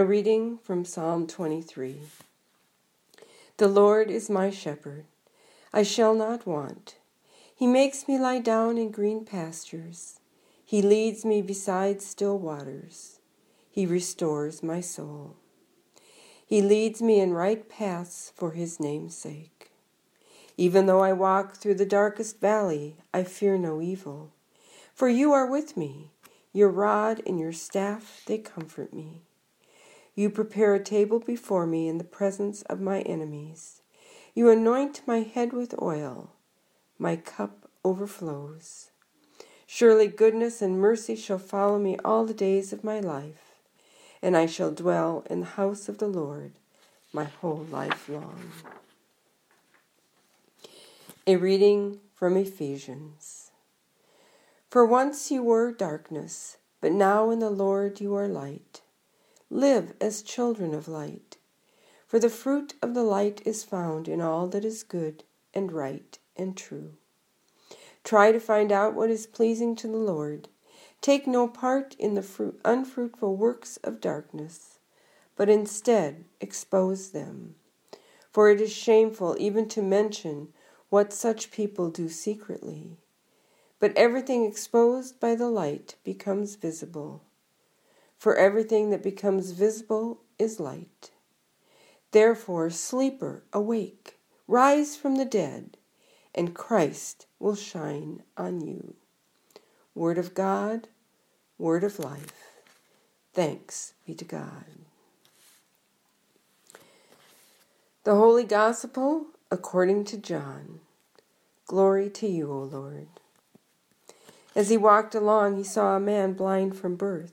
A reading from Psalm 23. The Lord is my shepherd. I shall not want. He makes me lie down in green pastures. He leads me beside still waters. He restores my soul. He leads me in right paths for his name's sake. Even though I walk through the darkest valley, I fear no evil. For you are with me. Your rod and your staff, they comfort me. You prepare a table before me in the presence of my enemies. You anoint my head with oil. My cup overflows. Surely goodness and mercy shall follow me all the days of my life, and I shall dwell in the house of the Lord my whole life long. A reading from Ephesians. For once you were darkness, but now in the Lord you are light. Live as children of light, for the fruit of the light is found in all that is good and right and true. Try to find out what is pleasing to the Lord. Take no part in the unfruitful works of darkness, but instead expose them. For it is shameful even to mention what such people do secretly. But everything exposed by the light becomes visible. For everything that becomes visible is light. Therefore, sleeper, awake, rise from the dead, and Christ will shine on you. Word of God, word of life. Thanks be to God. The Holy Gospel according to John. Glory to you, O Lord. As he walked along, he saw a man blind from birth.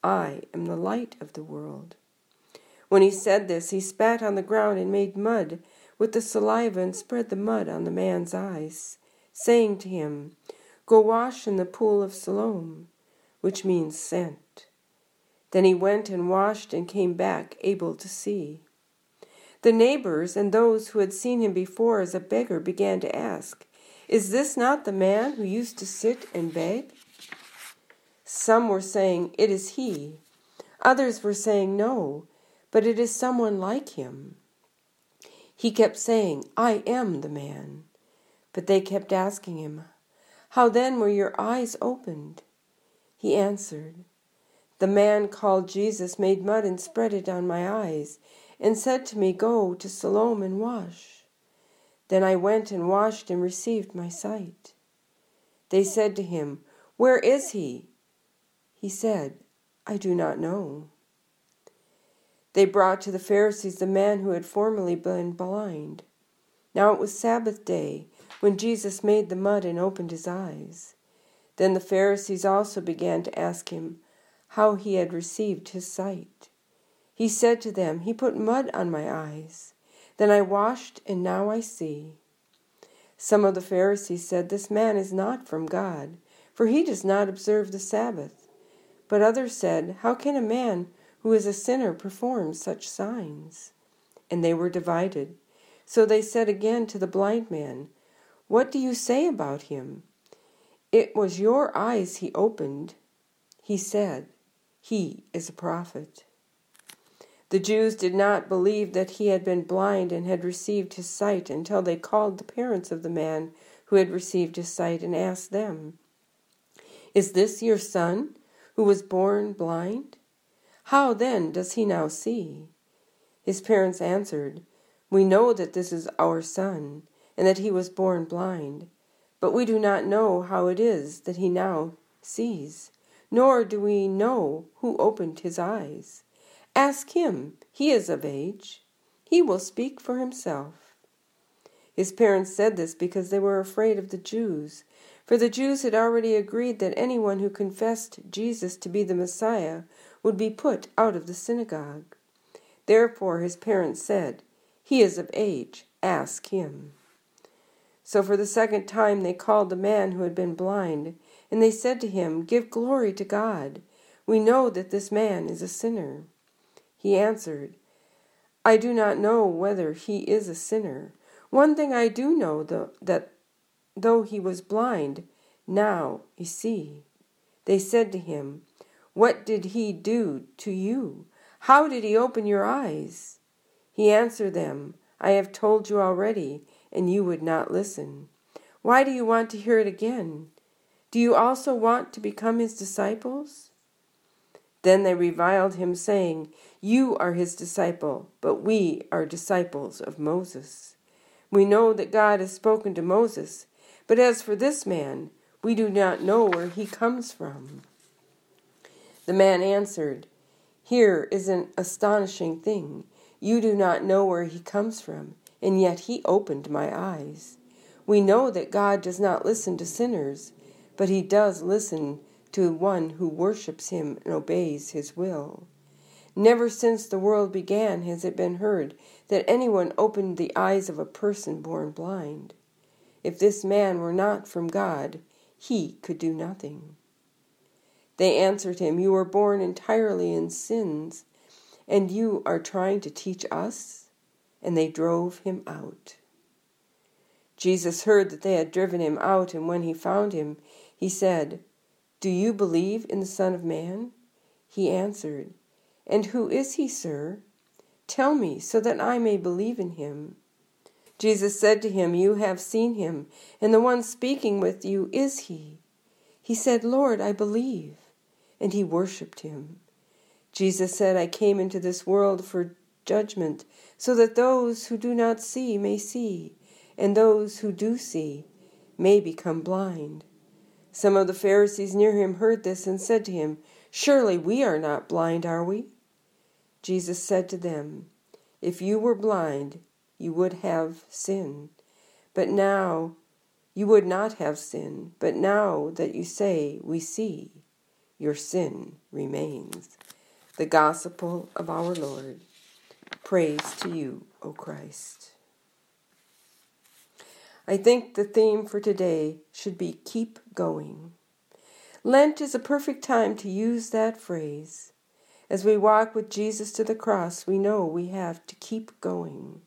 I am the light of the world." When he said this, he spat on the ground and made mud with the saliva and spread the mud on the man's eyes, saying to him, "Go wash in the pool of Siloam," which means sent. Then he went and washed and came back able to see. The neighbors and those who had seen him before as a beggar began to ask, "Is this not the man who used to sit and beg?" Some were saying, "It is he." Others were saying, "No, but it is someone like him." He kept saying, "I am the man." But they kept asking him, "How then were your eyes opened?" He answered, "The man called Jesus made mud and spread it on my eyes, and said to me, 'Go to Siloam and wash.' Then I went and washed and received my sight." They said to him, "Where is he?" He said, "I do not know." They brought to the Pharisees the man who had formerly been blind. Now it was Sabbath day when Jesus made the mud and opened his eyes. Then the Pharisees also began to ask him how he had received his sight. He said to them, "He put mud on my eyes. Then I washed, and now I see." Some of the Pharisees said, "This man is not from God, for he does not observe the Sabbath." But others said, "How can a man who is a sinner perform such signs?" And they were divided. So they said again to the blind man, "What do you say about him? It was your eyes he opened." He said, "He is a prophet." The Jews did not believe that he had been blind and had received his sight until they called the parents of the man who had received his sight and asked them, "Is this your son, who was born blind? How then does he now see?" His parents answered, "We know that this is our son, and that he was born blind, but we do not know how it is that he now sees, nor do we know who opened his eyes. Ask him, he is of age. He will speak for himself." His parents said this because they were afraid of the Jews, for the Jews had already agreed that anyone who confessed Jesus to be the Messiah would be put out of the synagogue. Therefore his parents said, "He is of age, ask him." So for the second time they called the man who had been blind, and they said to him, "Give glory to God. We know that this man is a sinner." He answered, "I do not know whether he is a sinner. One thing I do know, that though he was blind, now he sees." They said to him, "What did he do to you? How did he open your eyes?" He answered them, "I have told you already, and you would not listen. Why do you want to hear it again? Do you also want to become his disciples?" Then they reviled him, saying, "You are his disciple, but we are disciples of Moses. We know that God has spoken to Moses, but as for this man, we do not know where he comes from." The man answered, "Here is an astonishing thing. You do not know where he comes from, and yet he opened my eyes. We know that God does not listen to sinners, but he does listen to one who worships him and obeys his will. Never since the world began has it been heard that anyone opened the eyes of a person born blind. If this man were not from God, he could do nothing." They answered him, "You were born entirely in sins, and you are trying to teach us?" And they drove him out. Jesus heard that they had driven him out, and when he found him, he said, "Do you believe in the Son of Man?" He answered, "And who is he, sir? Tell me, so that I may believe in him." Jesus said to him, "You have seen him, and the one speaking with you is he." He said, "Lord, I believe." And he worshipped him. Jesus said, "I came into this world for judgment, so that those who do not see may see, and those who do see may become blind." Some of the Pharisees near him heard this and said to him, "Surely we are not blind, are we?" Jesus said to them, "If you were blind, you would have sin. But now you would not have sin. But now that you say, 'We see,' your sin remains." The Gospel of our Lord. Praise to you, O Christ. I think the theme for today should be keep going. Lent is a perfect time to use that phrase. As we walk with Jesus to the cross, we know we have to keep going.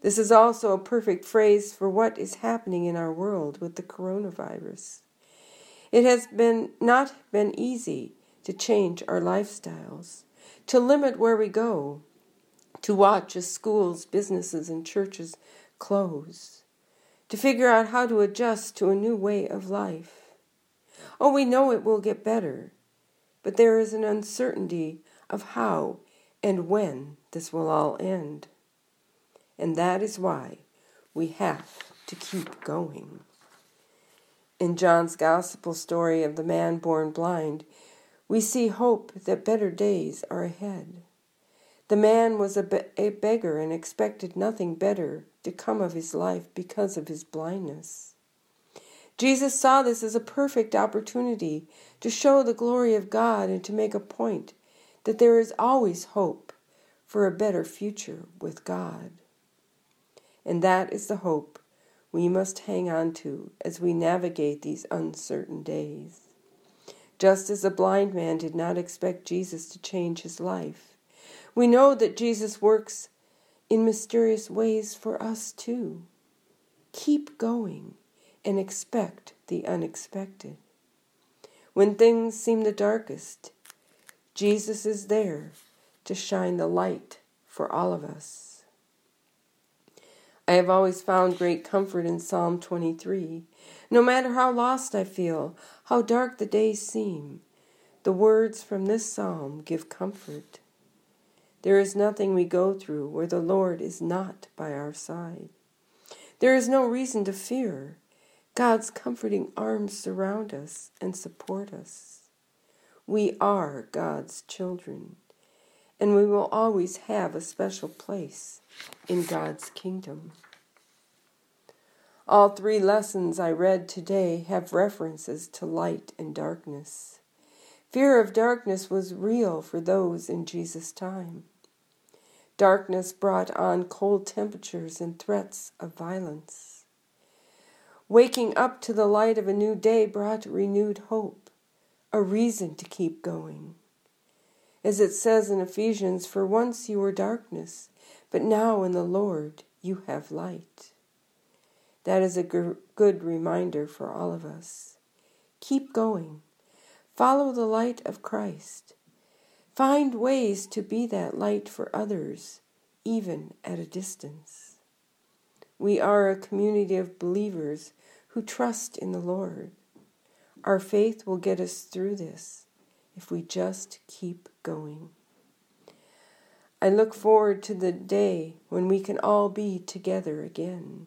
This is also a perfect phrase for what is happening in our world with the coronavirus. It has not been easy to change our lifestyles, to limit where we go, to watch as schools, businesses, and churches close, to figure out how to adjust to a new way of life. Oh, we know it will get better, but there is an uncertainty of how and when this will all end. And that is why we have to keep going. In John's gospel story of the man born blind, we see hope that better days are ahead. The man was a beggar and expected nothing better to come of his life because of his blindness. Jesus saw this as a perfect opportunity to show the glory of God and to make a point that there is always hope for a better future with God. And that is the hope we must hang on to as we navigate these uncertain days. Just as the blind man did not expect Jesus to change his life, we know that Jesus works in mysterious ways for us too. Keep going and expect the unexpected. When things seem the darkest, Jesus is there to shine the light for all of us. I have always found great comfort in Psalm 23. No matter how lost I feel, how dark the days seem, the words from this psalm give comfort. There is nothing we go through where the Lord is not by our side. There is no reason to fear. God's comforting arms surround us and support us. We are God's children, and we will always have a special place in God's kingdom. All three lessons I read today have references to light and darkness. Fear of darkness was real for those in Jesus' time. Darkness brought on cold temperatures and threats of violence. Waking up to the light of a new day brought renewed hope, a reason to keep going. As it says in Ephesians, "For once you were darkness, but now in the Lord you have light." That is a good reminder for all of us. Keep going. Follow the light of Christ. Find ways to be that light for others, even at a distance. We are a community of believers who trust in the Lord. Our faith will get us through this if we just keep going. I look forward to the day when we can all be together again.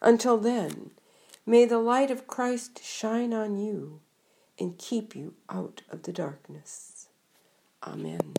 Until then, may the light of Christ shine on you and keep you out of the darkness. Amen.